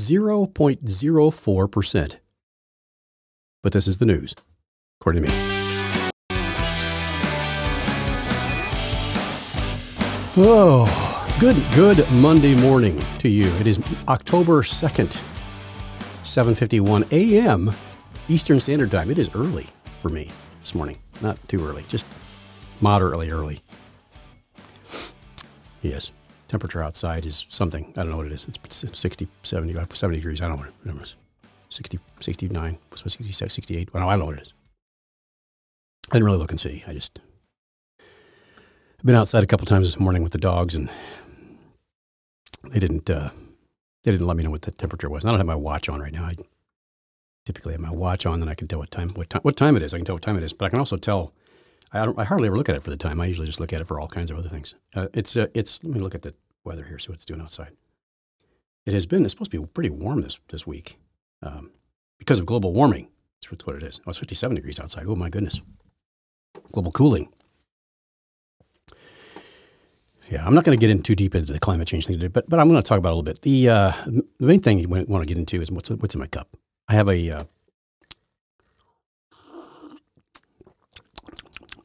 0.04%. But this is the news, according to me. Oh, good Monday morning to you. It is October 2nd, 7:51 a.m. Eastern Standard Time. It is early for me this morning. Not too early, just moderately early. Yes, temperature outside is something. I don't know what it is. It's 60, 75, 70 degrees. I don't know what it is. 60, 69, 66, 68. Well, no, I don't know what it is. I didn't really look and see. I've been outside a couple times this morning with the dogs, and they didn't let me know what the temperature was. And I don't have my watch on right now. I typically have my watch on, then I can tell what time it is. I can tell what time it is, but I can also tell. I hardly ever look at it for the time. I usually just look at it for all kinds of other things. Let me look at the weather here. See what it's doing outside. It's supposed to be pretty warm this week because of global warming. That's what it is. Oh, it's 57 degrees outside. Oh my goodness, global cooling. Yeah, I'm not going to get in too deep into the climate change thing today, but I'm going to talk about it a little bit. The main thing you want to get into is what's in my cup. I have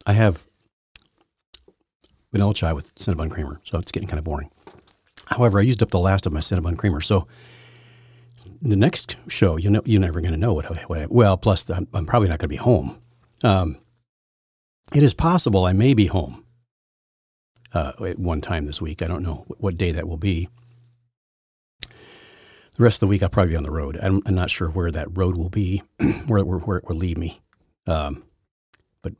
I have vanilla chai with Cinnabon creamer, so it's getting kind of boring. However, I used up the last of my Cinnabon creamer, so the next show you're never going to know plus I'm probably not going to be home. It is possible I may be home. At one time this week. I don't know what day that will be. The rest of the week, I'll probably be on the road. I'm not sure where that road will be, where it will lead me. But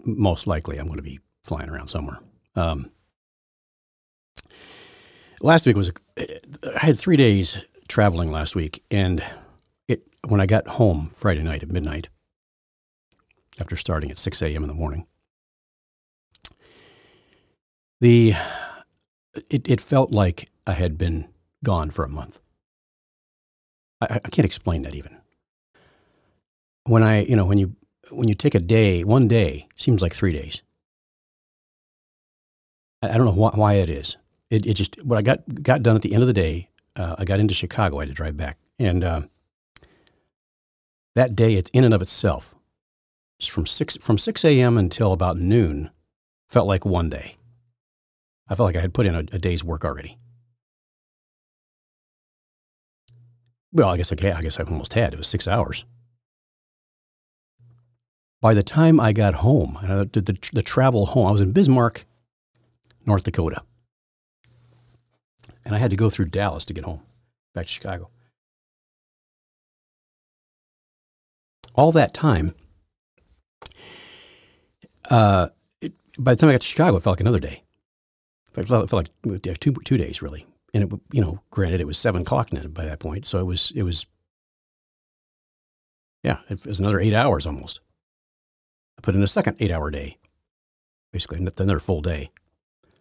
most likely, I'm going to be flying around somewhere. Last week I had 3 days traveling last week. And when I got home Friday night at midnight, after starting at 6 a.m. in the morning, It felt like I had been gone for a month. I can't explain that even. When you take one day seems like 3 days. I don't know why it is. It just when I got done at the end of the day, I got into Chicago. I had to drive back, and that day, it's in and of itself, it's from 6 a.m. until about noon, felt like one day. I felt like I had put in a day's work already. Well, I guess I almost had. It was 6 hours. By the time I got home, and I did the travel home, I was in Bismarck, North Dakota. And I had to go through Dallas to get home, back to Chicago. All that time, by the time I got to Chicago, it felt like another day. It felt like 2 days, really. And, granted, it was 7 o'clock by that point. So it was another 8 hours almost. I put in a second 8-hour day, basically, another full day. I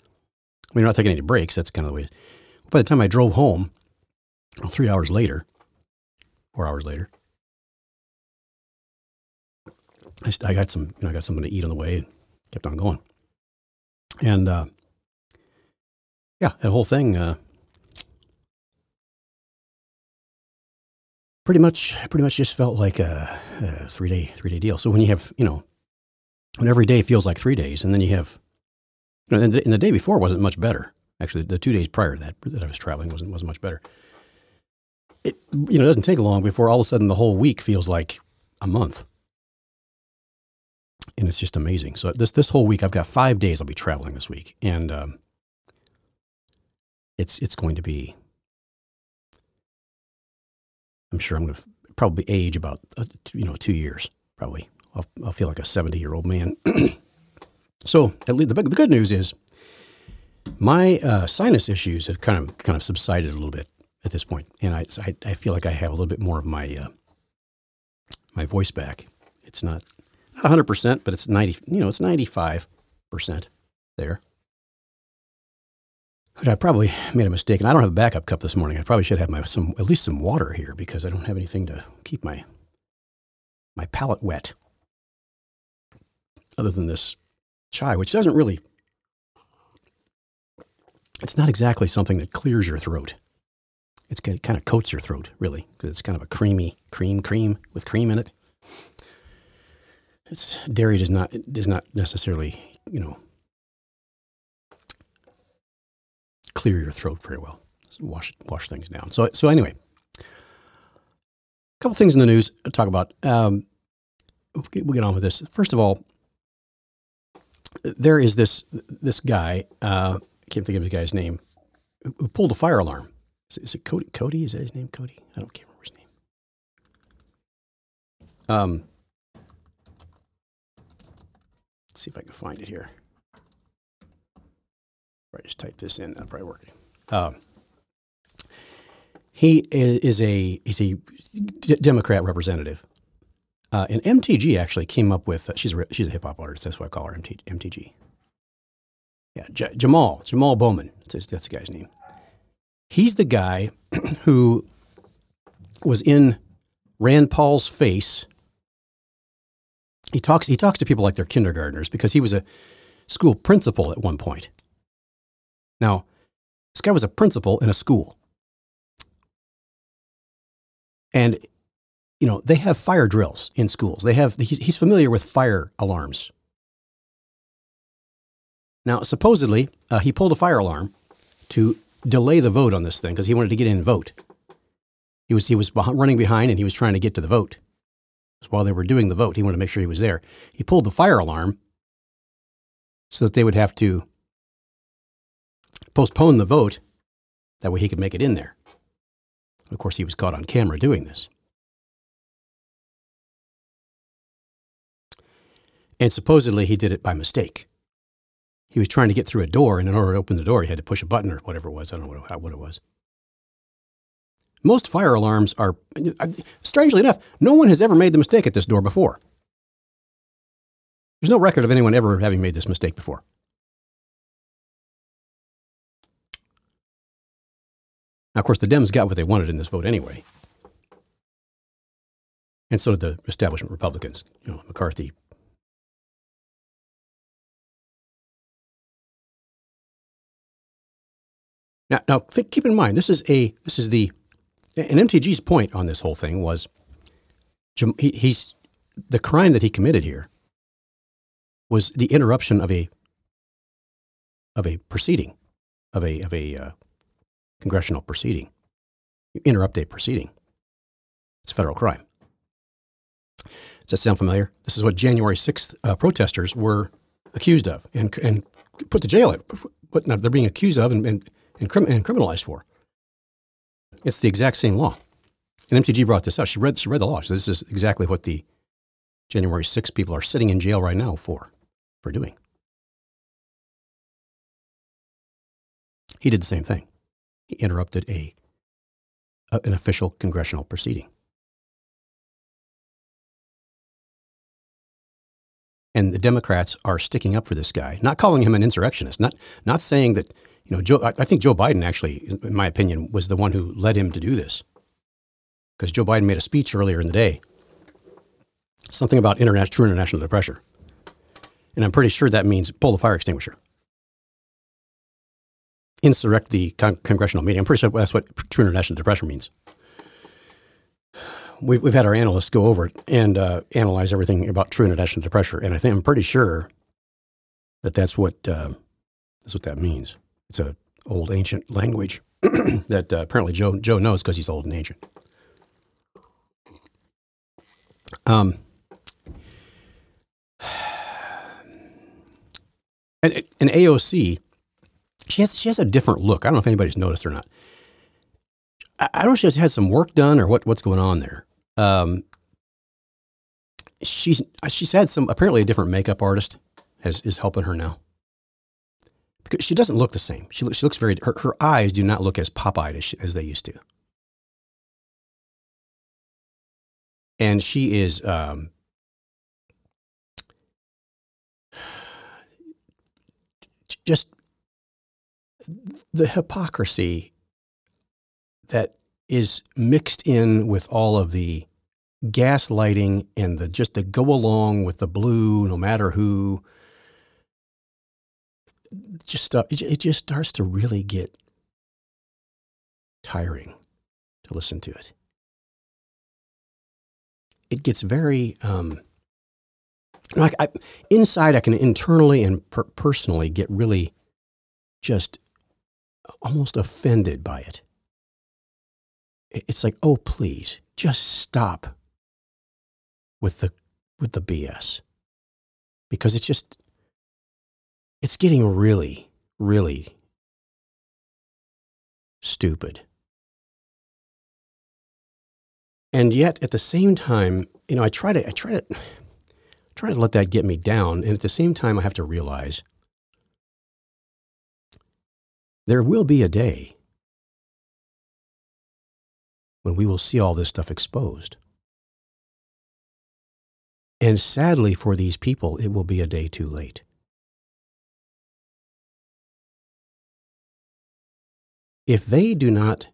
mean, you're not taking any breaks. That's kind of the way it is. By the time I drove home, 4 hours later, I got something to eat on the way and kept on going. And, yeah, that whole thing, pretty much just felt like a three-day deal. So when you have, when every day feels like 3 days, and then you have, and the day before wasn't much better. Actually, the 2 days prior to that I was traveling wasn't much better. It, it doesn't take long before all of a sudden the whole week feels like a month. And it's just amazing. So this whole week, I've got 5 days I'll be traveling this week. And, it's going to be, I'm sure I'm going to probably age about, 2 years, probably. I'll feel like a 70-year-old man. So at least the good news is my sinus issues have kind of subsided a little bit at this point. And I feel like I have a little bit more of my my voice back. It's not 100%, but it's it's 95% there. I probably made a mistake, and I don't have a backup cup this morning. I probably should have at least some water here because I don't have anything to keep my palate wet other than this chai, which doesn't really, it's not exactly something that clears your throat. It's kind of coats your throat, really, because it's kind of a creamy cream with cream in it. It's dairy does not necessarily, you know, clear your throat very well. Wash things down. So anyway, a couple things in the news to talk about. We'll get on with this. First of all, there is this guy. I can't think of his guy's name. Who pulled a fire alarm? Is it Cody? Cody, is that his name? Cody? I can't remember his name. Let's see if I can find it here. Right, just type this in. That'll probably work. He is a Democrat representative, and MTG actually came up with. She's a hip hop artist. That's why I call her MTG. Yeah, Jamaal Bowman. That's the guy's name. He's the guy who was in Rand Paul's face. He talks to people like they're kindergartners because he was a school principal at one point. Now, this guy was a principal in a school. And, you know, they have fire drills in schools. He's familiar with fire alarms. Now, supposedly, he pulled a fire alarm to delay the vote on this thing because he wanted to get in and vote. He was running behind and he was trying to get to the vote. So while they were doing the vote, he wanted to make sure he was there. He pulled the fire alarm so that they would have to postpone the vote. That way he could make it in there. Of course, he was caught on camera doing this. And supposedly he did it by mistake. He was trying to get through a door, and in order to open the door, he had to push a button or whatever it was. I don't know what it was. Most fire alarms are, strangely enough, no one has ever made the mistake at this door before. There's no record of anyone ever having made this mistake before. Now, of course, the Dems got what they wanted in this vote anyway. And so did the establishment Republicans, you know, McCarthy. Now keep in mind, this is MTG's point on this whole thing was he's the crime that he committed here was the interruption of a proceeding, of a congressional proceeding. You interrupt a proceeding. It's a federal crime. Does that sound familiar? This is what January 6th protesters were accused of and put to jail. They're being accused of and criminalized for. It's the exact same law. And MTG brought this up. She read the law. So this is exactly what the January 6th people are sitting in jail right now for doing. He did the same thing. He interrupted an official congressional proceeding. And the Democrats are sticking up for this guy, not calling him an insurrectionist, not saying that. You know, I think Joe Biden actually, in my opinion, was the one who led him to do this. Because Joe Biden made a speech earlier in the day, something about true international pressure. And I'm pretty sure that means pull the fire extinguisher. Insurrect the congressional meeting. I'm pretty sure that's what true international pressure means. We've had our analysts go over it and analyze everything about true international pressure. And I'm pretty sure that that's what that means. It's an old ancient language that apparently Joe knows because he's old and ancient. And AOC, she has a different look. I don't know if anybody's noticed or not. I don't know if she has had some work done or what's going on there. She's had some, apparently a different makeup artist is helping her now. Because she doesn't look the same. She looks very. Her eyes do not look as pop-eyed as they used to. And she is just the hypocrisy that is mixed in with all of the gaslighting and the go along with the blue, no matter who. It just starts to really get tiring to listen to it. It gets very, inside I can internally and personally get really just almost offended by it. It's like, oh, please, just stop with the BS. Because it's just, it's getting really, really stupid. And yet, at the same time, you know, I try to let that get me down. And at the same time, I have to realize there will be a day when we will see all this stuff exposed. And sadly for these people, it will be a day too late. If they do not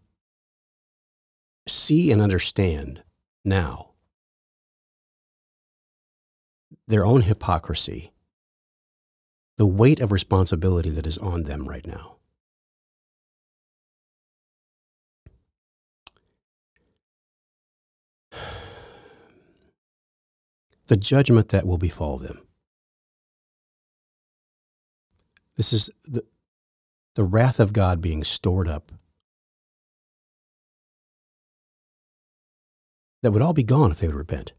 see and understand now their own hypocrisy, the weight of responsibility that is on them right now. The judgment that will befall them. This is the wrath of God being stored up. That would all be gone if they would repent.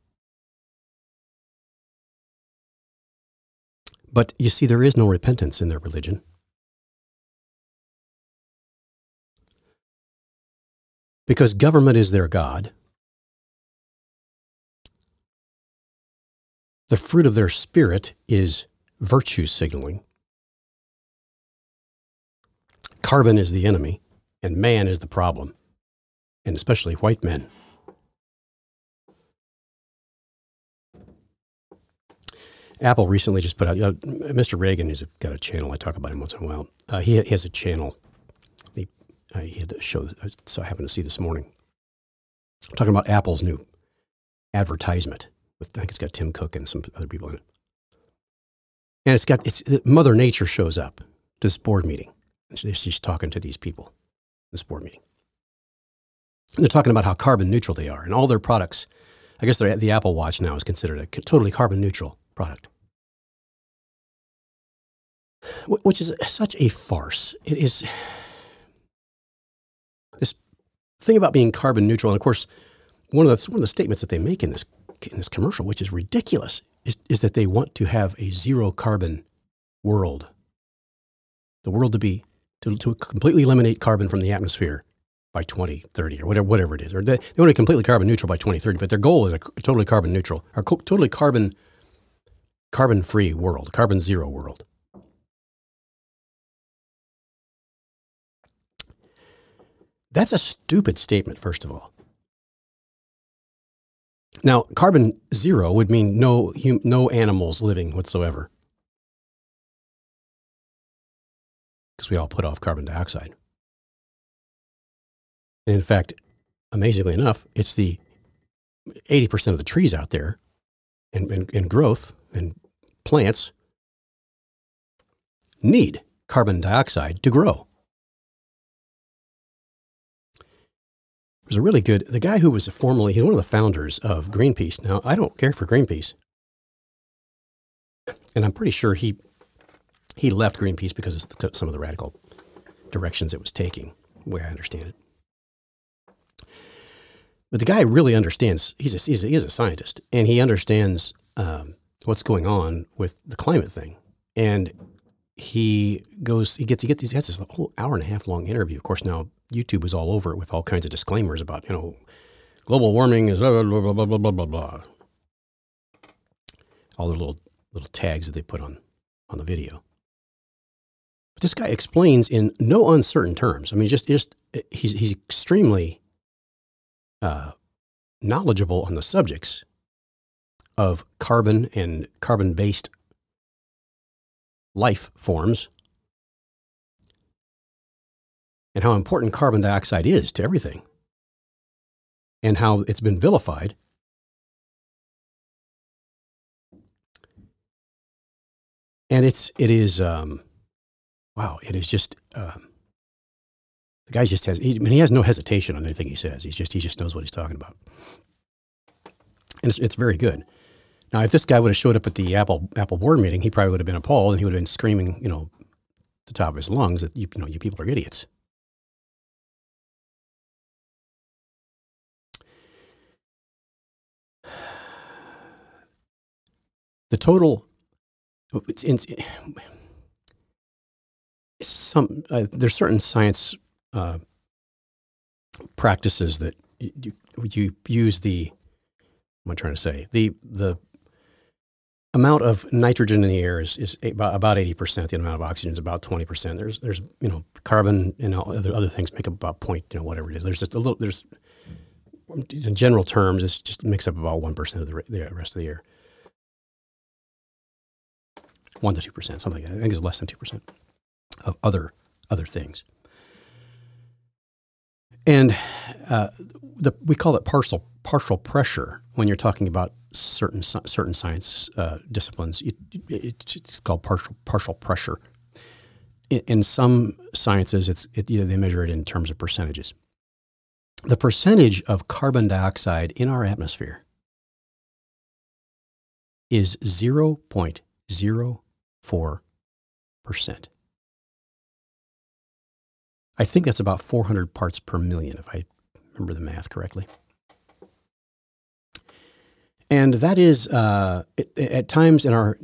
But you see, there is no repentance in their religion. Because government is their God. The fruit of their spirit is virtue signaling. Carbon is the enemy, and man is the problem, and especially white men. Apple recently just put out, Mr. Reagan has got a channel. I talk about him once in a while. He has a channel. He had a show, so I happened to see this morning. I'm talking about Apple's new advertisement. I think it's got Tim Cook and some other people in it. And it's Mother Nature shows up to this board meeting. She's talking to these people, this board meeting. And they're talking about how carbon neutral they are. And all their products, I guess the Apple Watch now is considered a totally carbon neutral product. Which is such a farce. It is this thing about being carbon neutral. And of course, one of the statements that they make in this commercial, which is ridiculous, is that they want to have a zero carbon world. The world to be to completely eliminate carbon from the atmosphere by 2030 or whatever it is. Or they want to be completely carbon neutral by 2030, but their goal is a totally carbon neutral or totally carbon-free world, carbon zero world. That's a stupid statement, first of all. Now, carbon zero would mean no animals living whatsoever. Because we all put off carbon dioxide. And in fact, amazingly enough, it's the 80% of the trees out there and growth and plants need carbon dioxide to grow. There's a really good, the guy who was he's one of the founders of Greenpeace. Now, I don't care for Greenpeace. And I'm pretty sure he left Greenpeace because of some of the radical directions it was taking, the way I understand it. But the guy really understands, he is a scientist, and he understands what's going on with the climate thing. And he gets this whole hour and a half long interview. Of course, now YouTube was all over it with all kinds of disclaimers about, you know, global warming is blah, blah, blah, blah, blah, blah, blah, blah. All the little tags that they put on the video. But this guy explains in no uncertain terms. I mean, just he's extremely knowledgeable on the subjects of carbon and carbon-based life forms and how important carbon dioxide is to everything and how it's been vilified. And it is just, The guy just has, he has no hesitation on anything he says. He just knows what he's talking about. And it's very good. Now, if this guy would have showed up at the Apple board meeting, he probably would have been appalled, and he would have been screaming, at the top of his lungs that, you people are idiots. The total, there's certain science practices that you use the amount of nitrogen in the air is about 80%. The amount of oxygen is about 20%. There's carbon and other things make up about point, whatever it is. There's just a little, in general terms, it just makes up about 1% of the rest of the air. 1 to 2%, something like that. I think it's less than 2% of other things, and we call it partial pressure when you're talking about certain science disciplines. It's called partial pressure. In some sciences, they measure it in terms of percentages. The percentage of carbon dioxide in our atmosphere is 0.04%. I think that's about 400 parts per million, if I remember the math correctly. And that is, at times in our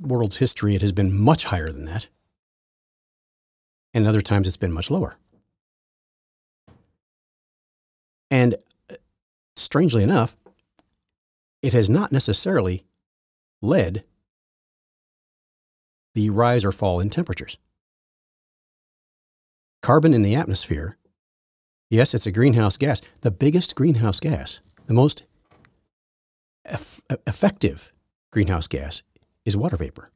world's history, it has been much higher than that. And other times it's been much lower. And strangely enough, it has not necessarily led the rise or fall in temperatures. Carbon in the atmosphere, yes, it's a greenhouse gas. The biggest greenhouse gas, the most effective greenhouse gas is water vapor.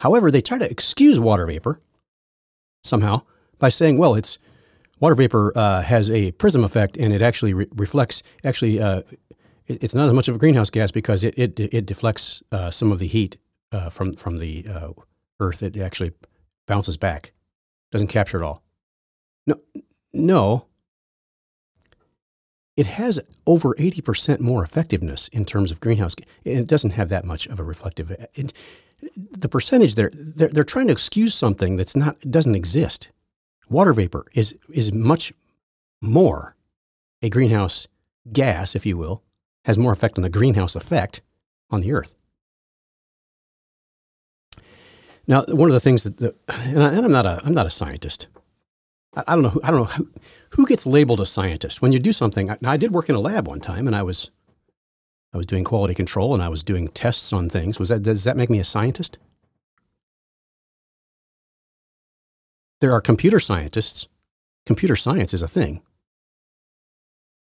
However, they try to excuse water vapor somehow by saying, well, it's water vapor has a prism effect and it actually reflects, it's not as much of a greenhouse gas because it deflects some of the heat from the Earth. It actually bounces back, doesn't capture it all. No. It has over 80% more effectiveness in terms of greenhouse gas. It doesn't have that much of a reflective. The percentage they're trying to excuse something that's doesn't exist. Water vapor is much more a greenhouse gas, if you will. Has more effect on the greenhouse effect on the Earth. Now, one of the things that, I'm not a scientist. I don't know who gets labeled a scientist when you do something. I did work in a lab one time, and I was doing quality control, and I was doing tests on things. Does that make me a scientist? There are computer scientists. Computer science is a thing.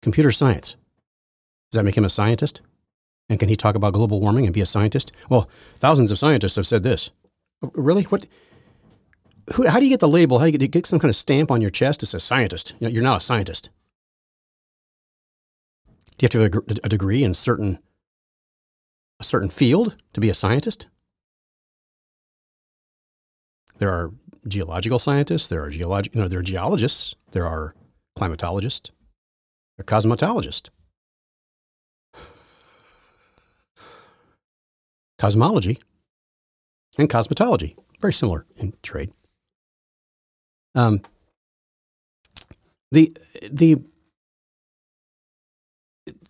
Computer science. Does that make him a scientist? And can he talk about global warming and be a scientist? Well, thousands of scientists have said this. Really? What? Who? How do you get the label? How do you get some kind of stamp on your chest that says scientist? You're not a scientist. Do you have to have a degree in a certain field to be a scientist? There are geological scientists. There are there are geologists. There are climatologists. There are cosmetologists. Cosmology and cosmetology, very similar in trade.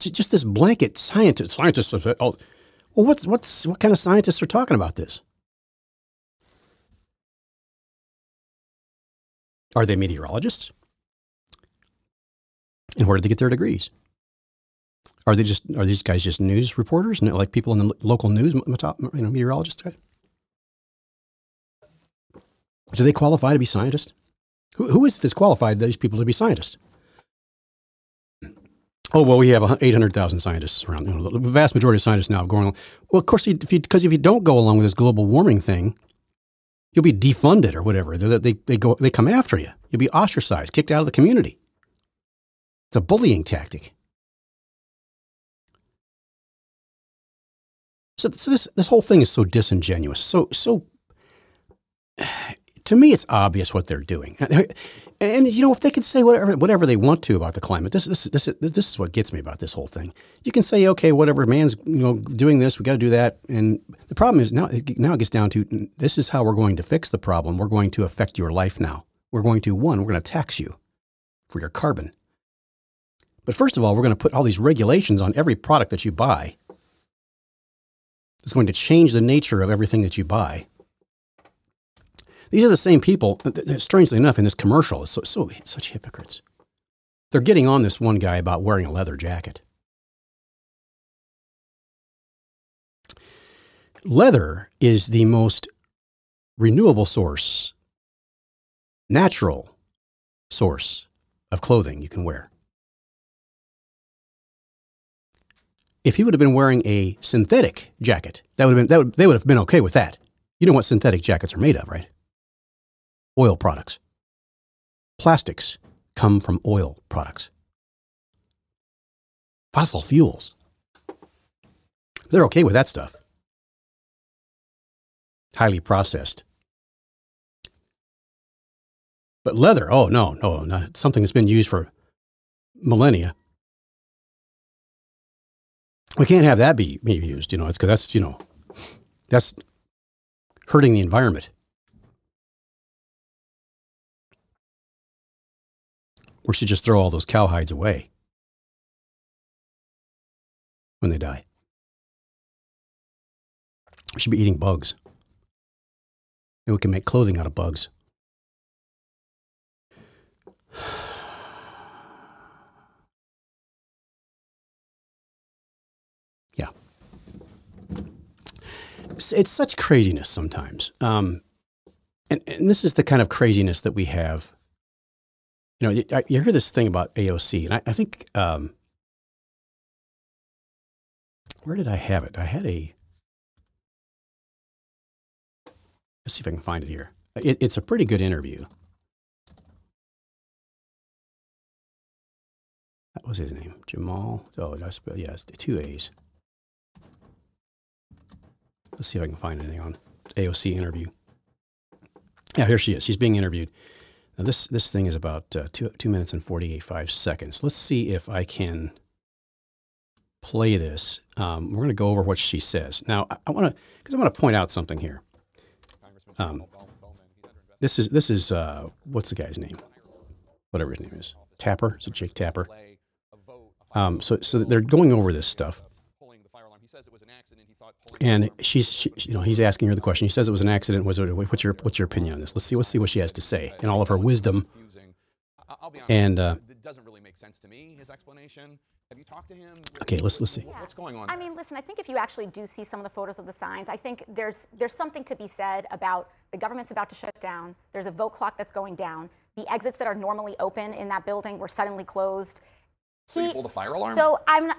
Just this blanket scientists. Well, what kind of scientists are talking about this? Are they meteorologists? And where did they get their degrees? Are these guys just news reporters, like people in the local news, meteorologists? Do they qualify to be scientists? Who is it that's qualified these people to be scientists? Oh, well, we have 800,000 scientists around. The vast majority of scientists now have gone along. Well, of course, because if you don't go along with this global warming thing, you'll be defunded or whatever. They come after you. You'll be ostracized, kicked out of the community. It's a bullying tactic. So this whole thing is so disingenuous, so to me, it's obvious what they're doing. And you know, if they could say whatever they want to about the climate, this is what gets me about this whole thing. You can say, okay, whatever, man's doing this, we got to do that. And the problem is now it gets down to, this is how we're going to fix the problem. We're going to affect your life now. We're going to, one, we're going to tax you for your carbon. But first of all, we're going to put all these regulations on every product that you buy. It's going to change the nature of everything that you buy. These are the same people, strangely enough, in this commercial. It's such hypocrites. They're getting on this one guy about wearing a leather jacket. Leather is the most renewable source, natural source of clothing you can wear. If he would have been wearing a synthetic jacket, they would have been okay with that. You know what synthetic jackets are made of, right? Oil products. Plastics come from oil products. Fossil fuels. They're okay with that stuff. Highly processed. But leather, oh no, something that's been used for millennia. We can't have that be used, it's because that's hurting the environment. We should just throw all those cow hides away when they die. We should be eating bugs. And we can make clothing out of bugs. Yeah. It's such craziness sometimes. And this is the kind of craziness that we have. You hear this thing about AOC, and I think, where did I have it? I had let's see if I can find it here. It's a pretty good interview. That was his name, Jamaal. Oh, it's two A's. Let's see if I can find anything on AOC interview. Yeah, here she is. She's being interviewed. Now this thing is about 2 minutes and 48.5 seconds. Let's see if I can play this. We're going to go over what she says. Now I want to point out something here. This is what's the guy's name? Whatever his name is, Tapper. Is it Jake Tapper? So they're going over this stuff. And he's asking her the question. He says it was an accident. What's your opinion on this? Let's see what she has to say and all of her wisdom. And it doesn't really make sense to me, his explanation. Have you talked to him? Okay, let's see. Yeah. What's going on? I mean, listen, I think if you actually do see some of the photos of the signs, I think there's something to be said about the government's about to shut down. There's a vote clock that's going down. The exits that are normally open in that building were suddenly closed. So you pulled a fire alarm? So I'm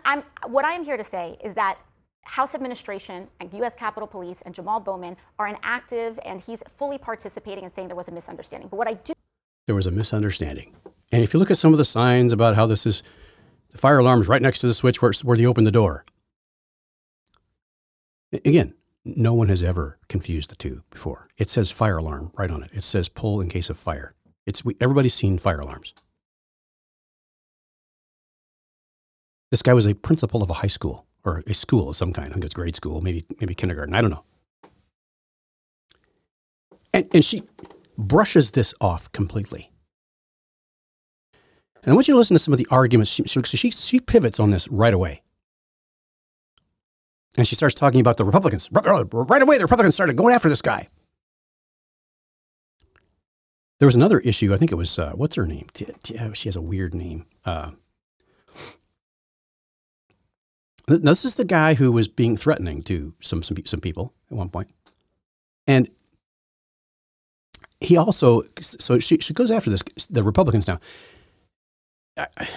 what I am here to say is that House administration and U.S. Capitol Police and Jamaal Bowman are inactive, and he's fully participating and saying there was a misunderstanding. But what I do... There was a misunderstanding. And if you look at some of the signs about how this is, the fire alarm is right next to the switch where they open the door. Again, no one has ever confused the two before. It says fire alarm right on it. It says pull in case of fire. Everybody's seen fire alarms. This guy was a principal of a high school. Or a school of some kind. I think it's grade school, maybe kindergarten. I don't know. And she brushes this off completely. And I want you to listen to some of the arguments. She pivots on this right away. And she starts talking about the Republicans. Right away, the Republicans started going after this guy. There was another issue. I think it was, what's her name? She has a weird name. This is the guy who was being threatening to some people at one point. And he also, so she goes after this, the Republicans now.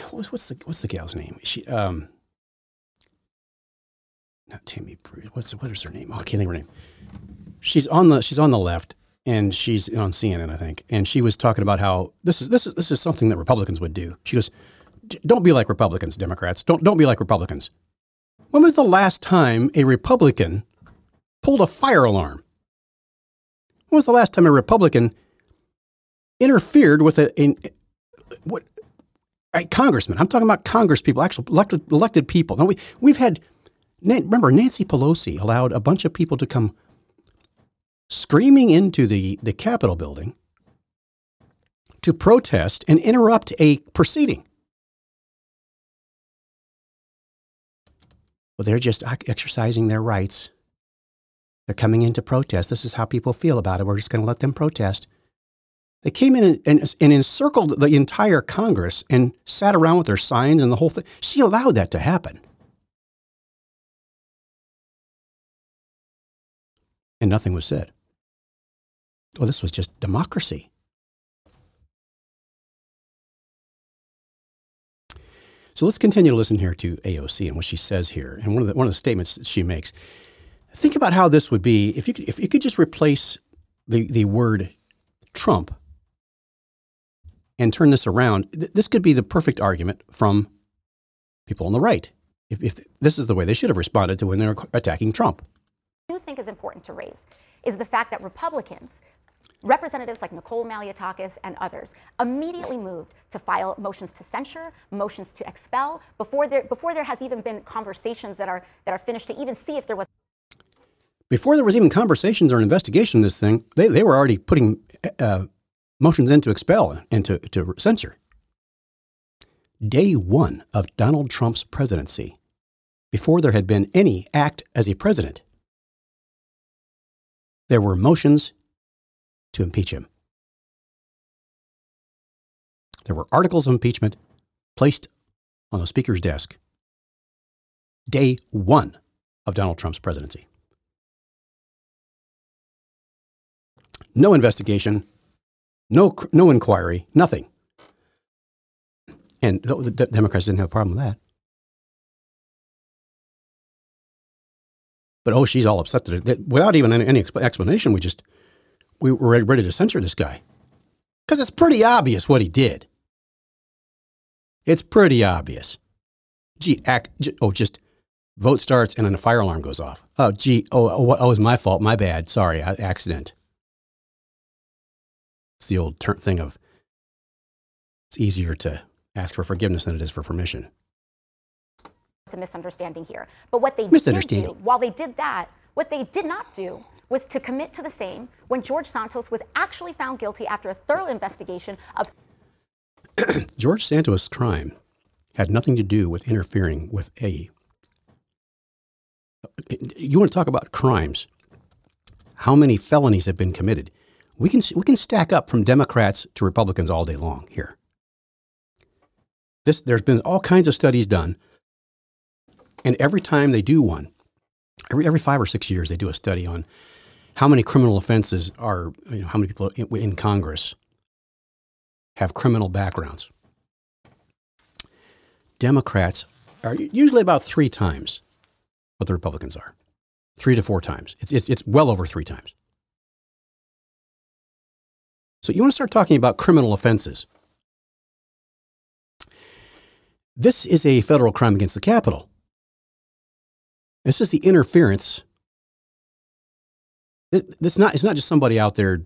What's the gal's name? She, not Tammy Bruce. What is her name? Oh, I can't think of her name. She's on the left, and she's on CNN, I think. And she was talking about how this is something that Republicans would do. She goes, "Don't be like Republicans, Democrats. Don't be like Republicans." When was the last time a Republican pulled a fire alarm? When was the last time a Republican interfered with a congressman. I'm talking about congresspeople, actual elected people. Now we've had, remember, Nancy Pelosi allowed a bunch of people to come screaming into the Capitol building to protest and interrupt a proceeding. Well, they're just exercising their rights. They're coming in to protest. This is how people feel about it. We're just going to let them protest. They came in and encircled the entire Congress and sat around with their signs and the whole thing. She allowed that to happen. And nothing was said. Oh, this was just democracy. So let's continue to listen here to AOC and what she says here. And one of the statements that she makes. Think about how this would be if you could just replace the word Trump and turn this around. This could be the perfect argument from people on the right. If this is the way they should have responded to when they were attacking Trump. What I do think is important to raise is the fact that Republicans, representatives like Nicole Malliotakis and others, immediately moved to file motions to censure, motions to expel, before there has even been conversations that are finished to even see if there was. Before there was even conversations or an investigation of this thing, they were already putting motions in to expel and to censure. Day one of Donald Trump's presidency, before there had been any act as a president, there were motions to impeach him. There were articles of impeachment placed on the speaker's desk. Day one of Donald Trump's presidency. No investigation, no inquiry, nothing. And the Democrats didn't have a problem with that. But oh, she's all upset that without even any explanation, we were ready to censure this guy. Because it's pretty obvious what he did. It's pretty obvious. Gee, just vote starts and then a fire alarm goes off. Oh, gee, oh, it was my fault, my bad, sorry, accident. It's the old thing of it's easier to ask for forgiveness than it is for permission. It's a misunderstanding here. But what they did do, while they did that, what they did not do was to commit to the same when George Santos was actually found guilty after a thorough investigation of... George Santos' crime had nothing to do with interfering with a... You want to talk about crimes. How many felonies have been committed? We can stack up from Democrats to Republicans all day long here. There's been all kinds of studies done, and every time they do one, every 5 or 6 years they do a study on how many criminal offenses are, you know, how many people in Congress have criminal backgrounds. Democrats are usually about 3 times what the Republicans are, 3 to 4 times. It's well over 3 times. So you want to start talking about criminal offenses. This is a federal crime against the Capitol. This is the interference. It's not just somebody out there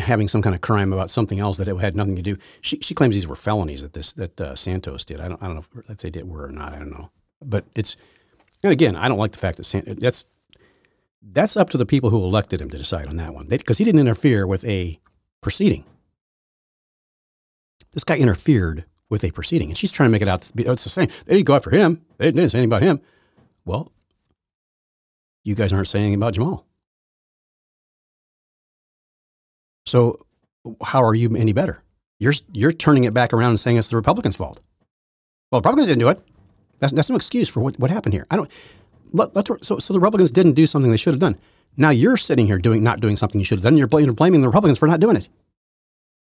having some kind of crime about something else that it had nothing to do. She claims these were felonies that Santos did. I don't know if they did were or not. I don't know. But it's, and again, I don't like the fact that that's up to the people who elected him to decide on that one, because he didn't interfere with a proceeding. This guy interfered with a proceeding, and she's trying to make it out to be, oh, it's the same. They didn't go after him. They didn't say anything about him. Well, you guys aren't saying anything about Jamaal. So how are you any better? You're turning it back around and saying it's the Republicans' fault. Well, the Republicans didn't do it. That's no excuse for what happened here. I don't. So the Republicans didn't do something they should have done. Now you're sitting here not doing something you should have done. You're blaming the Republicans for not doing it.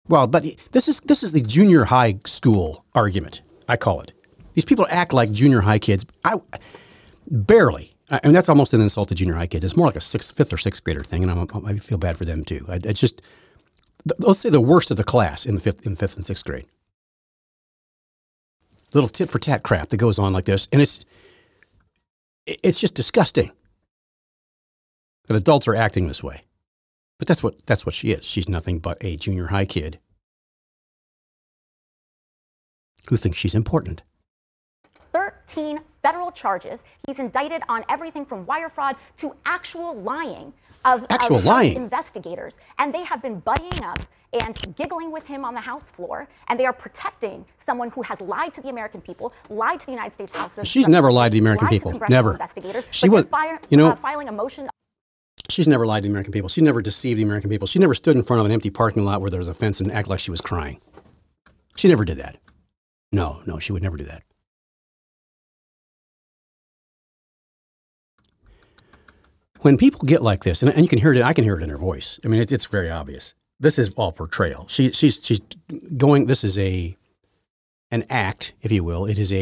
Well, but this is the junior high school argument, I call it. These people act like junior high kids. Barely. I mean, that's almost an insult to junior high kids. It's more like a fifth or sixth grader thing, and I feel bad for them too. It's just, let's say the worst of the class in fifth and sixth grade. Little tit for tat crap that goes on like this, and it's just disgusting that adults are acting this way. But that's what she is. She's nothing but a junior high kid who thinks she's important. 13 federal charges. He's indicted on everything from wire fraud to actual lying of investigators. And they have been buddying up and giggling with him on the House floor. And they are protecting someone who has lied to the American people, lied to the United States House. She's never lied to the American people. Never. She was, filing a motion. She's never lied to the American people. She never deceived the American people. She never stood in front of an empty parking lot where there was a fence and act like she was crying. She never did that. No, she would never do that. When people get like this, and you can hear it, I can hear it in her voice. I mean, it's very obvious. This is all portrayal. She's going. This is an act, if you will. It is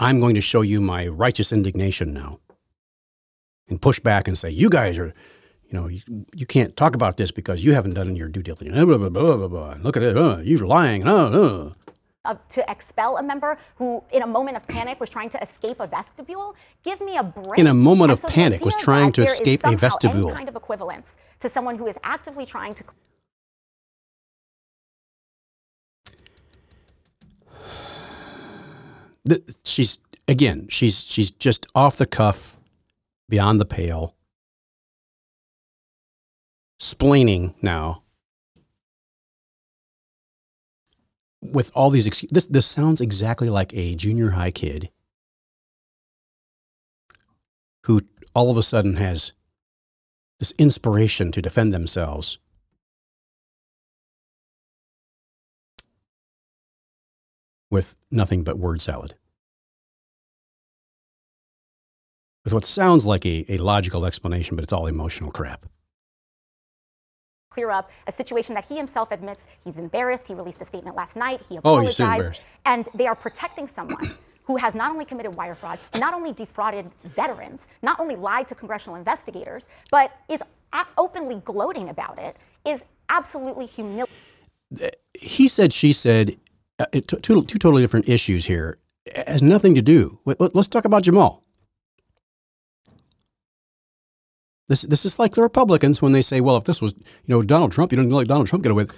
I'm going to show you my righteous indignation now, and push back and say, you guys are, you can't talk about this because you haven't done your due diligence. Look at it. You're lying. To expel a member who, in a moment of panic, was trying to escape a vestibule? Give me a break. In a moment of panic, was trying to escape a vestibule. There is kind of equivalence to someone who is actively trying to... She's just off the cuff, beyond the pale, splaining now. With all these excuses, this sounds exactly like a junior high kid who all of a sudden has this inspiration to defend themselves. With nothing but word salad. With what sounds like a logical explanation, but it's all emotional crap. Clear up a situation that he himself admits he's embarrassed. He released a statement last night. He apologized. And they are protecting someone who has not only committed wire fraud, not only defrauded veterans, not only lied to congressional investigators, but is openly gloating about it, is absolutely humiliating. He said, she said, two totally different issues here. It has nothing to do. Let's talk about Jamaal. This is like the Republicans when they say, well, if this was, Donald Trump, you don't let Donald Trump get away with.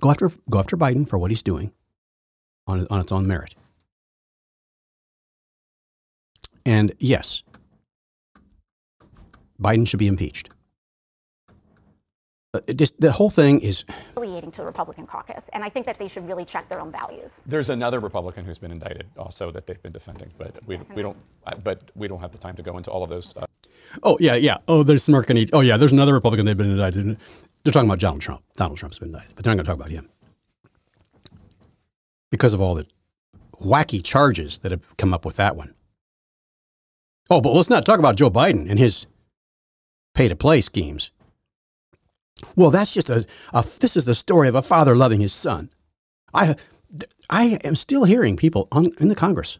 Go after Biden for what he's doing on its own merit. And yes, Biden should be impeached. The whole thing is affiliating to the Republican caucus, and I think that they should really check their own values. There's another Republican who's been indicted also that they've been defending, but we don't have the time to go into all of those. There's another Republican they've been indicted. They're talking about Donald Trump. Donald Trump's been indicted, but they're not going to talk about him because of all the wacky charges that have come up with that one. Oh, but let's not talk about Joe Biden and his pay-to-play schemes. Well, that's just this is the story of a father loving his son. I am still hearing people in the Congress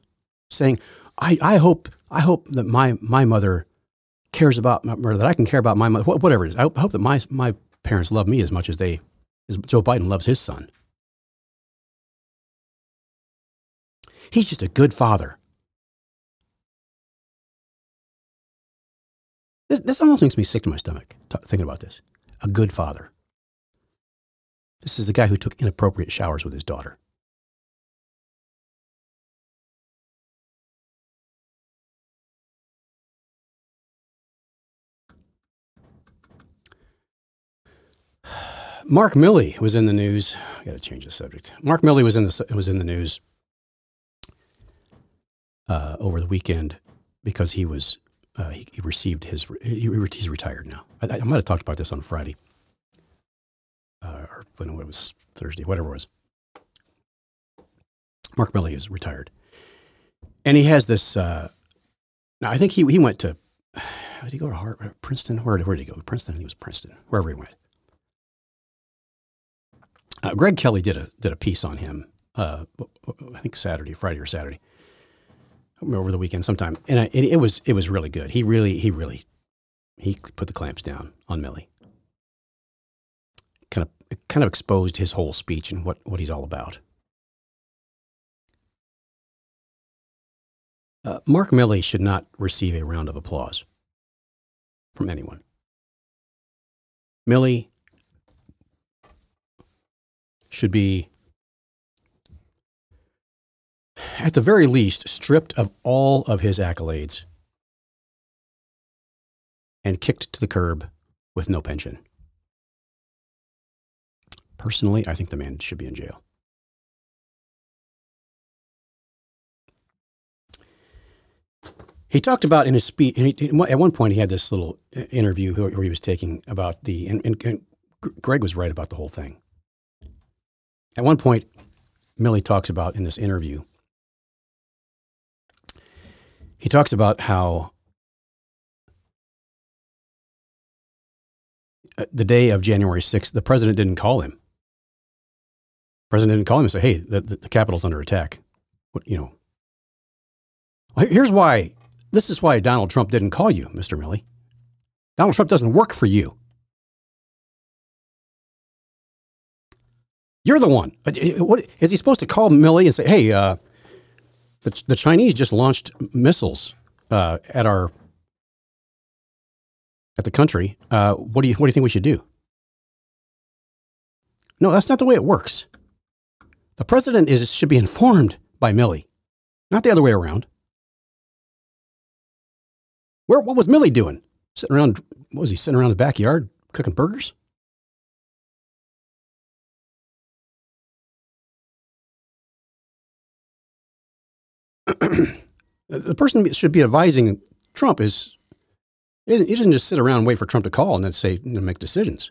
saying, I hope that my mother cares about, or that I can care about my mother, whatever it is. I hope that my parents love me as much as as Joe Biden loves his son. He's just a good father. This almost makes me sick to my stomach thinking about this. A good father. This is the guy who took inappropriate showers with his daughter. Mark Milley was in the news. I got to change the subject. Mark Milley was in the news over the weekend because he was. He received his. He's retired now. I might have talked about this on Friday, or when it was Thursday, whatever it was. Mark Milley is retired, and he has this. Now I think he went to. Did he go to Harvard, Princeton? Where did he go? Princeton. I think it was Princeton. Wherever he went. Greg Kelly did a piece on him. I think Friday or Saturday. Over the weekend sometime, and it was really good. He really put the clamps down on Milley. Kind of exposed his whole speech and what he's all about. Mark Milley should not receive a round of applause from anyone. Milley should be, at the very least, stripped of all of his accolades and kicked to the curb with no pension. Personally, I think the man should be in jail. He talked about in his speech, at one point he had this little interview where he was taking about the, and Greg was right about the whole thing. At one point, Milley talks about in this interview, he talks about how the day of January 6th, the president didn't call him. The president didn't call him and say, hey, the Capitol's under attack. What, you know, here's why. This is why Donald Trump didn't call you, Mr. Milley. Donald Trump doesn't work for you. You're the one. What, is he supposed to call Milley and say, hey, the Chinese just launched missiles at the country. What do you think we should do? No, that's not the way it works. The president should be informed by Milley, not the other way around. What was Milley doing? Sitting around the backyard cooking burgers? The person who should be advising Trump doesn't just sit around and wait for Trump to call and then say, and make decisions.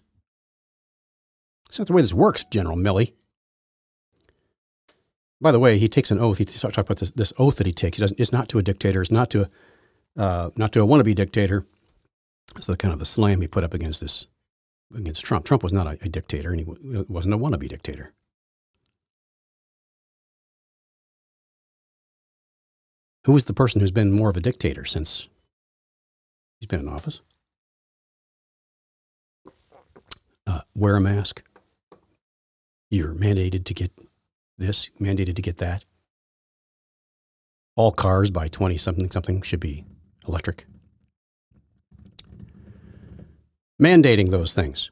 It's not the way this works, General Milley. By the way, he takes an oath. He talks about this oath that he takes. It's not to a dictator. It's not to a wannabe dictator. It's the kind of the slam he put up against Trump. Trump was not a dictator, and he wasn't a wannabe dictator. Who is the person who's been more of a dictator since he's been in office? Wear a mask. You're mandated to get this, mandated to get that. All cars by 20-something should be electric. Mandating those things.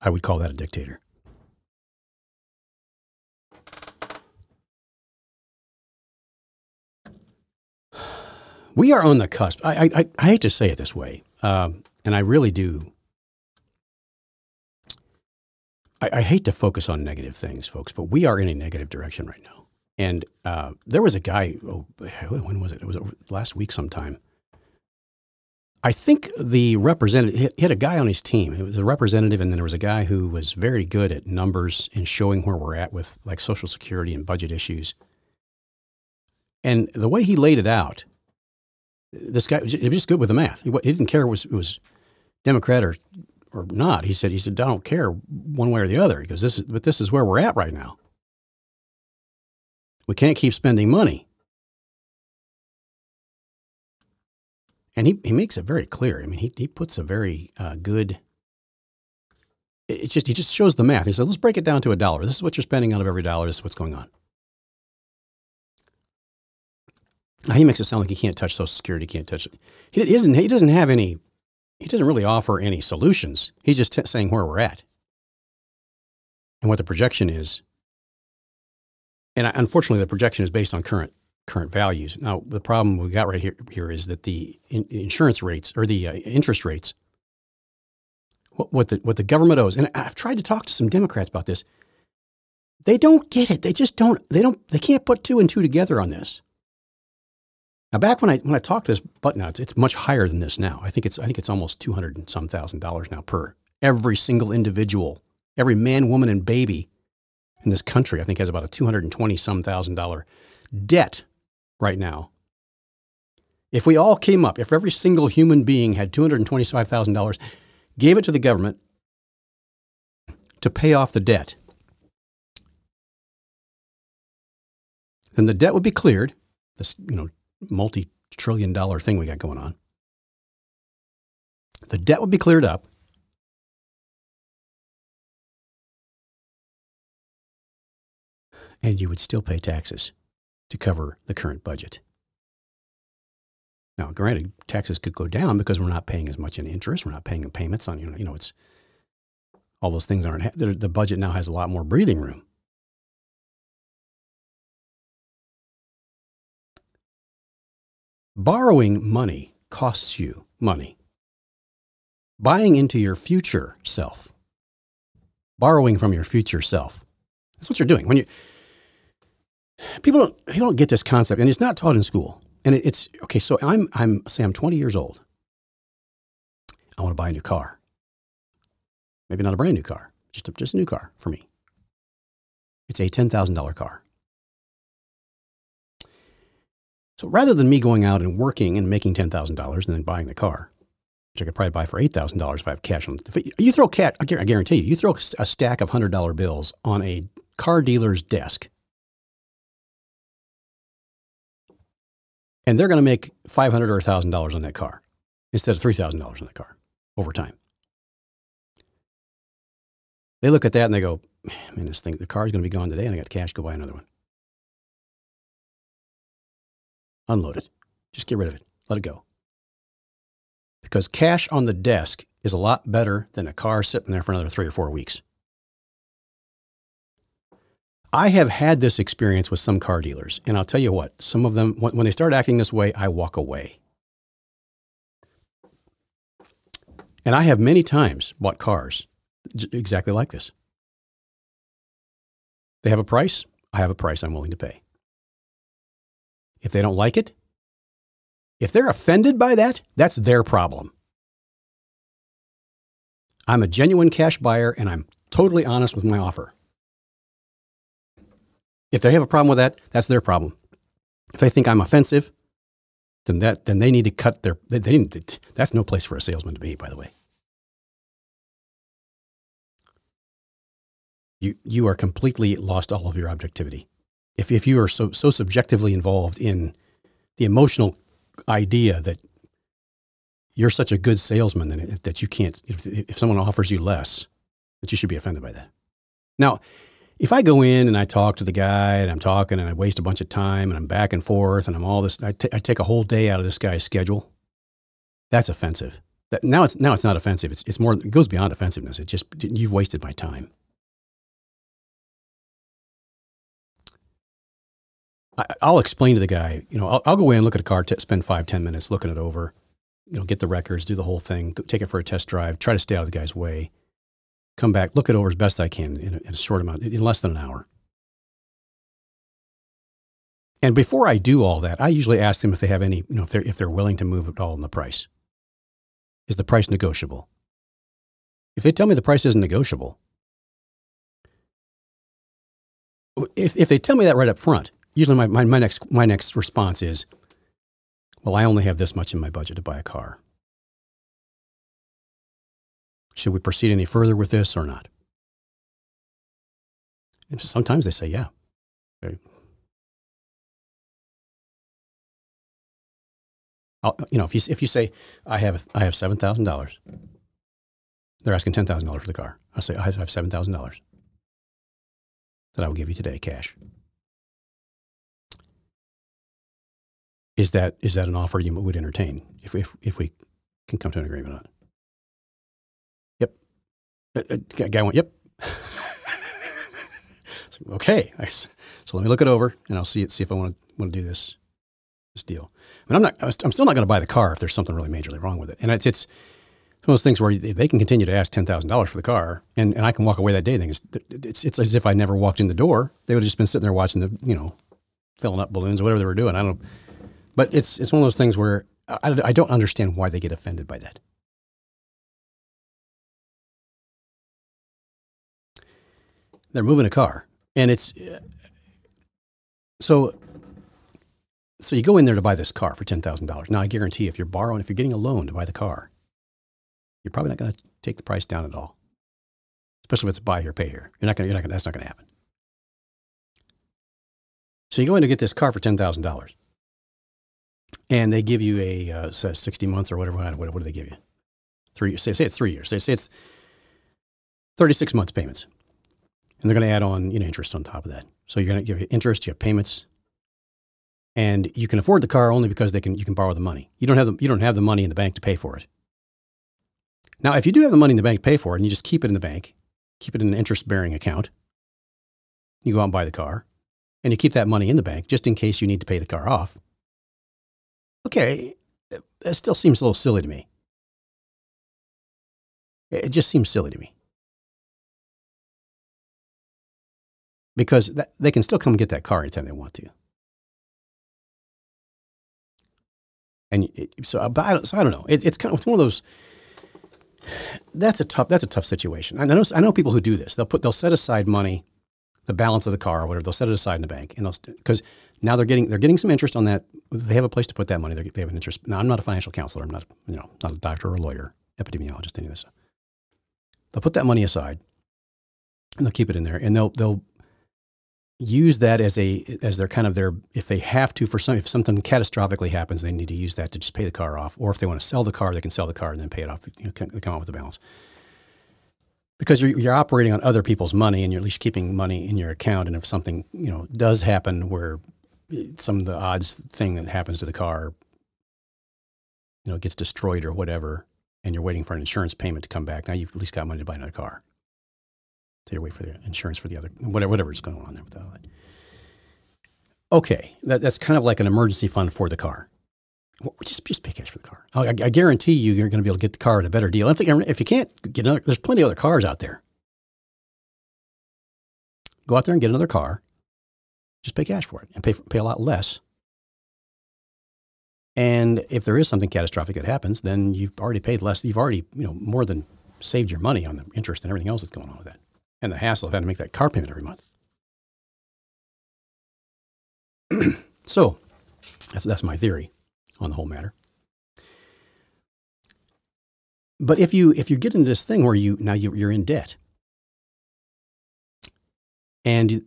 I would call that a dictator. We are on the cusp. I hate to say it this way, and I really do. I hate to focus on negative things, folks, but we are in a negative direction right now. And there was a guy, when was it? It was last week sometime. I think the representative, he had a guy on his team. It was a representative, and then there was a guy who was very good at numbers and showing where we're at with like Social Security and budget issues. And the way he laid it out, this guy was just good with the math. He didn't care it was Democrat or not. He said, I don't care one way or the other. He goes, this is where we're at right now. We can't keep spending money. And he makes it very clear. I mean, he puts a very good. It's just he just shows the math. He said, let's break it down to $1. This is what you're spending out of every dollar. This is what's going on. Now, he makes it sound like he can't touch Social Security, can't touch it. He doesn't really offer any solutions. He's just saying where we're at and what the projection is. And unfortunately, the projection is based on current values. Now, the problem we got right here is that the insurance rates or the interest rates, what the government owes. And I've tried to talk to some Democrats about this. They don't get it. They just don't. They can't put two and two together on this. Now, back when I talked to this, but now it's much higher than this now. I think it's almost $200,000 now per every single individual, every man, woman, and baby in this country. I think has about a $220,000 debt right now. If we all came up, if every single human being had $225,000, gave it to the government to pay off the debt, then the debt would be cleared. This, multi-trillion dollar thing we got going on. The debt would be cleared up. And you would still pay taxes to cover the current budget. Now, granted, taxes could go down because we're not paying as much in interest. We're not paying in payments on, you know, it's all those things aren't, the budget now has a lot more breathing room. Borrowing money costs you money. Buying into your future self. Borrowing from your future self. That's what you're doing. When you people don't get this concept, and it's not taught in school. And it's okay. So I'm 20 years old. I want to buy a new car. Maybe not a brand new car, just a new car for me. It's a $10,000 car. So rather than me going out and working and making $10,000 and then buying the car, which I could probably buy for $8,000 if I have cash on, I guarantee you, you throw a stack of $100 bills on a car dealer's desk, and they're going to make $500 or $1,000 on that car instead of $3,000 on that car over time. They look at that and they go, man, this thing, the car's going to be gone today and I got the cash, go buy another one. Unload it. Just get rid of it. Let it go. Because cash on the desk is a lot better than a car sitting there for another 3 or 4 weeks. I have had this experience with some car dealers, and I'll tell you what, some of them, when they start acting this way, I walk away. And I have many times bought cars exactly like this. They have a price. I have a price I'm willing to pay. If they don't like it, if they're offended by that, that's their problem. I'm a genuine cash buyer, and I'm totally honest with my offer. If they have a problem with that, that's their problem. If they think I'm offensive, then they need to cut their. That's no place for a salesman to be, by the way. You are completely lost all of your objectivity if you are so subjectively involved in the emotional idea that you're such a good salesman that you can't. If someone offers you less, that you should be offended by that. Now, if I go in and I talk to the guy and I'm talking and I waste a bunch of time and I'm back and forth and I'm all this, I take a whole day out of this guy's schedule. That's offensive. Now it's not offensive. It's more, it goes beyond offensiveness. It just, you've wasted my time. I'll explain to the guy, I'll go in and look at a car, spend 5-10 minutes looking it over, get the records, do the whole thing, take it for a test drive, try to stay out of the guy's way. Come back, look it over as best I can in a short amount, in less than an hour. And before I do all that, I usually ask them if they have any, if they're willing to move at all in the price. Is the price negotiable? If they tell me the price isn't negotiable, if they tell me that right up front, usually my next response is, well, I only have this much in my budget to buy a car. Should we proceed any further with this or not? And sometimes they say, yeah. If you say, I have $7,000, they're asking $10,000 for the car. I say, I have $7,000 that I will give you today, cash. Is that an offer you would entertain if we can come to an agreement on it? Guy went, yep. So, okay. So let me look it over, and I'll see if I want to do this deal. But I'm still not going to buy the car if there's something really majorly wrong with it. And it's one of those things where they can continue to ask $10,000 for the car, and I can walk away that day. It's as if I never walked in the door. They would have just been sitting there watching the filling up balloons or whatever they were doing. I don't know. But it's one of those things where I don't understand why they get offended by that. They're moving a car, and it's so you go in there to buy this car for $10,000. Now, I guarantee if you're getting a loan to buy the car, you're probably not going to take the price down at all, especially if it's buy here, pay here. That's not going to happen. So you go in to get this car for $10,000, and they give you a 60 months or whatever. What do they give you? 3 years. Say it's 3 years. Say it's 36 months payments. And they're going to add on interest on top of that. So you're going to give you interest, you have payments. and you can afford the car only because you can borrow the money. You don't have the money in the bank to pay for it. Now, if you do have the money in the bank to pay for it, and you just keep it in the bank, keep it in an interest-bearing account, you go out and buy the car, and you keep that money in the bank just in case you need to pay the car off. Okay, that still seems a little silly to me. It just seems silly to me. Because they can still come get that car anytime they want to. And so I don't know. It's kind of it's one of those. That's a tough situation. I know people who do this. They'll set aside money, the balance of the car or whatever. They'll set it aside in the bank, and because now they're getting some interest on that. They have a place to put that money. They have an interest. Now I'm not a financial counselor. I'm not a doctor or a lawyer, epidemiologist, any of this stuff. They'll put that money aside, and they'll keep it in there, and they'll use that as their kind of their, if they have to, if something catastrophically happens, they need to use that to just pay the car off. Or if they want to sell the car, they can sell the car and then pay it off. You know, come out with the balance. Because you're operating on other people's money, and you're at least keeping money in your account. And if something, you know, does happen where some of the odds thing that happens to the car, you know, gets destroyed or whatever, and you're waiting for an insurance payment to come back, now you've at least got money to buy another car. So you wait for the insurance for the other, whatever's going on there with all that. Okay, that's kind of like an emergency fund for the car. Well, just pay cash for the car. I guarantee you're going to be able to get the car at a better deal. I think if you can't get another, there's plenty of other cars out there. Go out there and get another car. Just pay cash for it and pay a lot less. And if there is something catastrophic that happens, then you've already paid less. You've already, you know, more than saved your money on the interest and everything else that's going on with that. And the hassle of having to make that car payment every month. So that's my theory on the whole matter. But if you get into this thing where you're in debt, and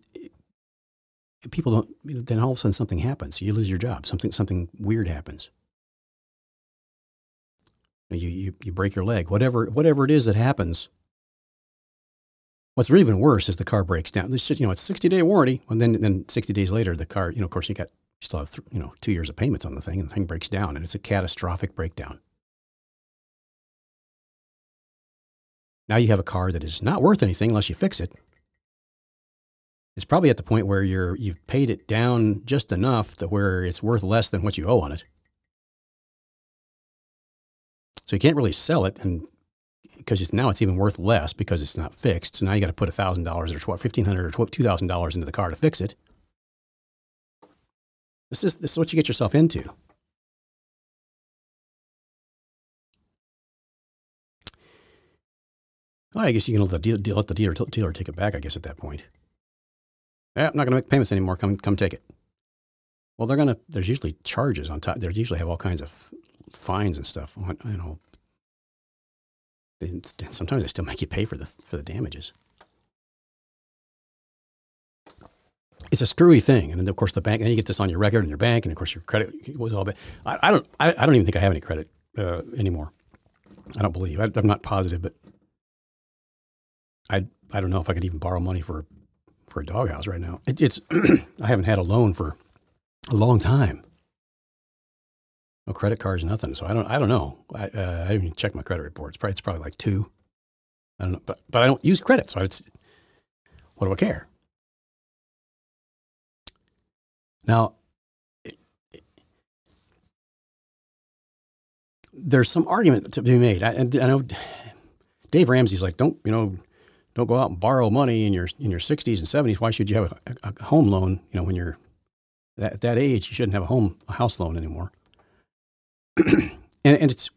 people don't, then all of a sudden something happens. You lose your job. Something weird happens. You break your leg. Whatever it is that happens. What's really even worse is the car breaks down. It's just, you know, it's 60-day warranty, and then 60 days later, the car, you know, of course, you still have 2 years of payments on the thing, and the thing breaks down, and it's a catastrophic breakdown. Now you have a car that is not worth anything unless you fix it. It's probably at the point where you've paid it down just enough to where it's worth less than what you owe on it. So you can't really sell it, and because now it's even worth less because it's not fixed. So now you got to put $1,000 or $1,500 or $2,000 into the car to fix it. This is what you get yourself into. Well, I guess you can let the dealer take it back, I guess, at that point. Yeah, I'm not going to make payments anymore. Come take it. Well, there's usually charges on top. They usually have all kinds of fines and stuff on, you know. Sometimes they still make you pay for the damages. It's a screwy thing, and then of course the bank. And you get this on your record and your bank, and of course your credit was all bad. I don't even think I have any credit anymore. I don't believe. I'm not positive, but I don't know if I could even borrow money for a doghouse right now. It's I haven't had a loan for a long time. No credit cards, nothing. So I don't know. I didn't even check my credit report. It's probably like 2. I don't know, but I don't use credit, so what do I care? Now, there's some argument to be made. I know Dave Ramsey's like, don't go out and borrow money in your 60s and 70s. Why should you have a home loan? You know, when you're at that age, you shouldn't have a house loan anymore. and it's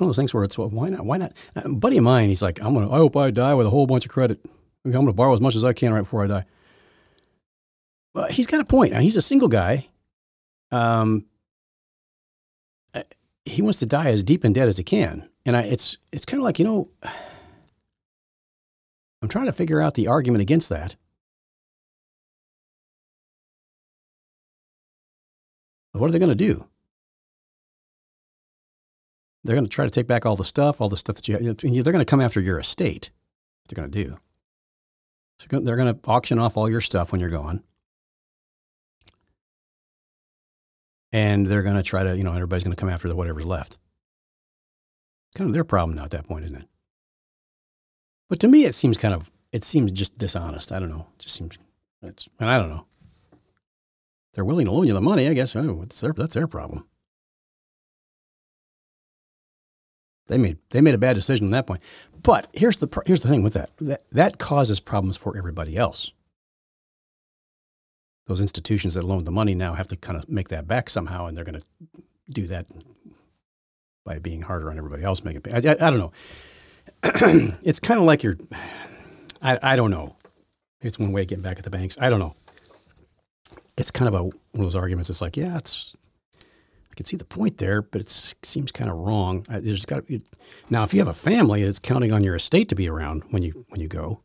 one of those things where it's, well, why not? A buddy of mine, he's like, I hope I die with a whole bunch of credit. I'm going to borrow as much as I can right before I die. Well, he's got a point. Now, he's a single guy. He wants to die as deep in debt as he can. And it's kind of like, I'm trying to figure out the argument against that. But what are they going to do? They're going to try to take back all the stuff that you have. They're going to come after your estate. They're going to do. So they're going to auction off all your stuff when you're gone. and they're going to try to, you know, everybody's going to come after whatever's left. Kind of their problem now at that point, isn't it? But to me, it seems kind of, it seems just dishonest. I don't know. It just seems, it's, and I don't know. They're willing to loan you the money, I guess. Oh, that's their problem. They made a bad decision at that point. But here's the thing with that causes problems for everybody else. Those institutions that loaned the money now have to kind of make that back somehow, and they're going to do that by being harder on everybody else. Make it. I don't know. It's kind of like you're. I don't know. It's one way of getting back at the banks. I don't know. It's kind of one of those arguments. It's like, yeah, it's. I can see the point there, but it seems kind of wrong. There's got to, now, if you have a family, it's counting on your estate to be around when you go,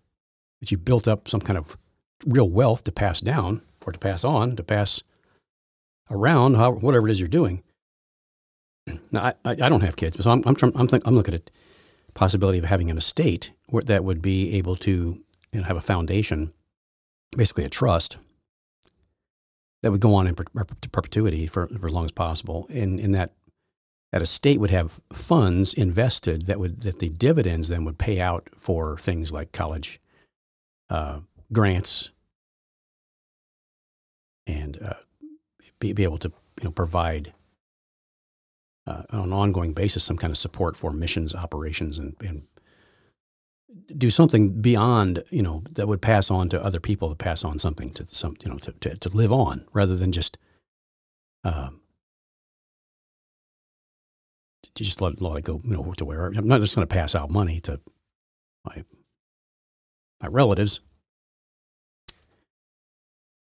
but you built up some kind of real wealth to pass down or to pass on, to pass around, whatever it is you're doing. Now, I don't have kids, but so I'm looking at the possibility of having an estate where that would be able to, you know, have a foundation, basically a trust, that would go on in perpetuity for as long as possible, and that estate would have funds invested that the dividends then would pay out for things like college grants, and be able to, you know, provide on an ongoing basis some kind of support for missions, operations, and do something beyond, you know, that would pass on to other people, to pass on something to some, you know, to live on, rather than just let it go, you know, to where I'm not just going to pass out money to my relatives.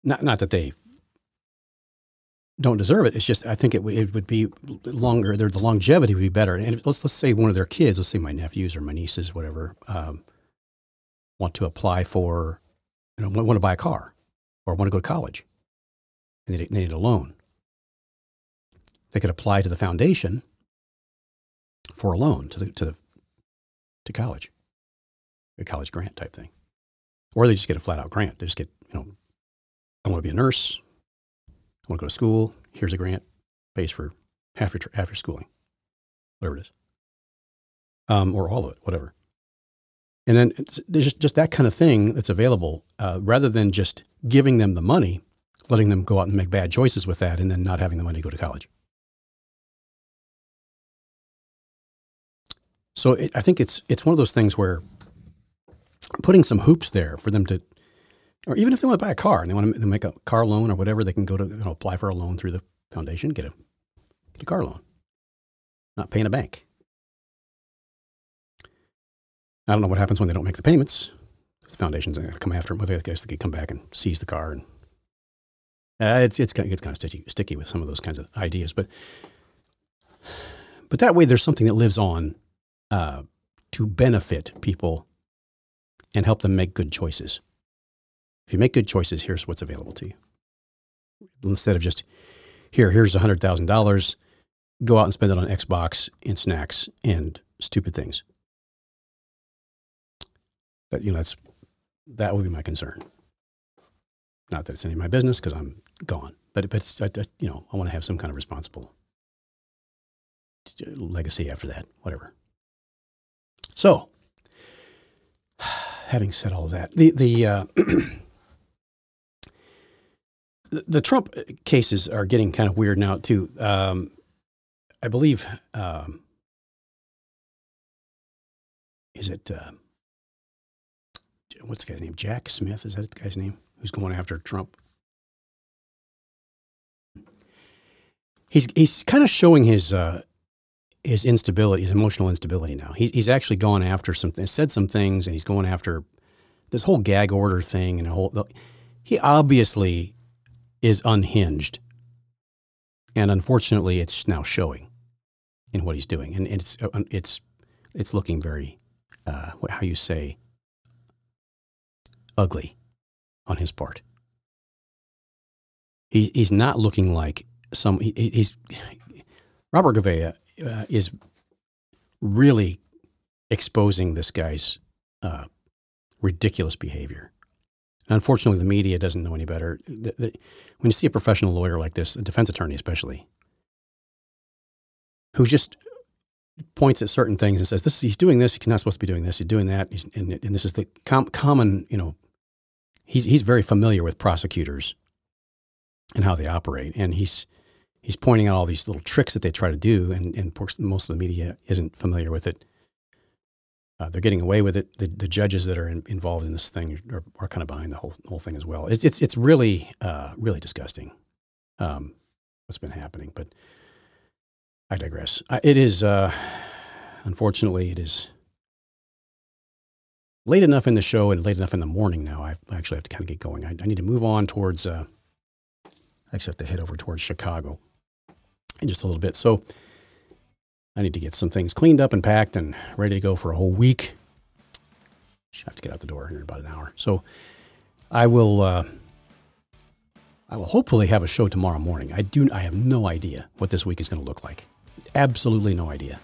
Not that they don't deserve it. It's just I think it would be longer. The longevity would be better. And if, let's say one of their kids, let's say my nephews or my nieces, whatever, want to apply for, you know, want to buy a car or want to go to college, and they need a loan. They could apply to the foundation for a loan to college, a college grant type thing, or they just get a flat out grant. They just get, you know, I want to be a nurse. I want to go to school. Here's a grant, pays for half your schooling, whatever it is, or all of it, whatever. And then there's just that kind of thing that's available, rather than just giving them the money, letting them go out and make bad choices with that, and then not having the money to go to college. So I think it's one of those things where putting some hoops there for them to. Or even if they want to buy a car and they want to make a car loan or whatever, they can go to, you know, apply for a loan through the foundation, get a car loan, not paying a bank. I don't know what happens when they don't make the payments. The foundation's going to come after them. I guess they could come back and seize the car, and it's kind of sticky with some of those kinds of ideas. But that way, there's something that lives on to benefit people and help them make good choices. If you make good choices, here's what's available to you. Instead of just, here's $100,000, go out and spend it on Xbox and snacks and stupid things. But, you know, that would be my concern. Not that it's any of my business, because I'm gone. But it's, you know, I want to have some kind of responsible legacy after that, whatever. So, having said all of that, the Trump cases are getting kind of weird now, too. I believe, is it, what's the guy's name? Jack Smith, is that the guy's name? Who's going after Trump? He's kind of showing his instability, his emotional instability now. He's actually gone after some things, said some things, and he's going after this whole gag order thing and he obviously is unhinged, and unfortunately, it's now showing in what he's doing, and it's looking very, how you say, ugly on his part. He's not looking like some. He's Robert Gavea is really exposing this guy's ridiculous behavior. Unfortunately, the media doesn't know any better. When you see a professional lawyer like this, a defense attorney especially, who just points at certain things and says, "This he's doing this. He's not supposed to be doing this. He's doing that." And this is the common, you know, he's very familiar with prosecutors and how they operate, and he's pointing out all these little tricks that they try to do, and most of the media isn't familiar with it. They're getting away with it. The judges that are involved in this thing are kind of behind the whole thing as well. It's really really disgusting what's been happening. But I digress. It is unfortunately it is late enough in the show and late enough in the morning now. I actually have to kind of get going. I need to move on towards. I actually have to head over towards Chicago in just a little bit. So I need to get some things cleaned up and packed and ready to go for a whole week. I have to get out the door here in about an hour. So I will hopefully have a show tomorrow morning. I have no idea what this week is going to look like. Absolutely no idea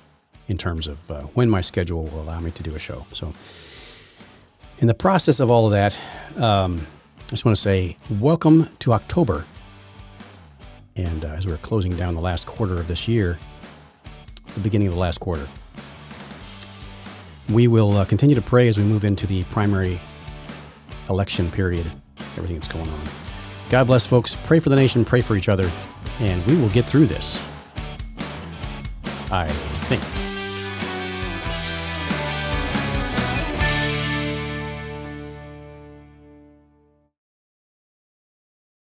in terms of when my schedule will allow me to do a show. So in the process of all of that, I just want to say welcome to October. And as we're closing down the last quarter of this year, the beginning of the last quarter, we will continue to pray as we move into the primary election period, everything that's going on. God bless, folks. Pray for the nation. Pray for each other. And we will get through this, I think.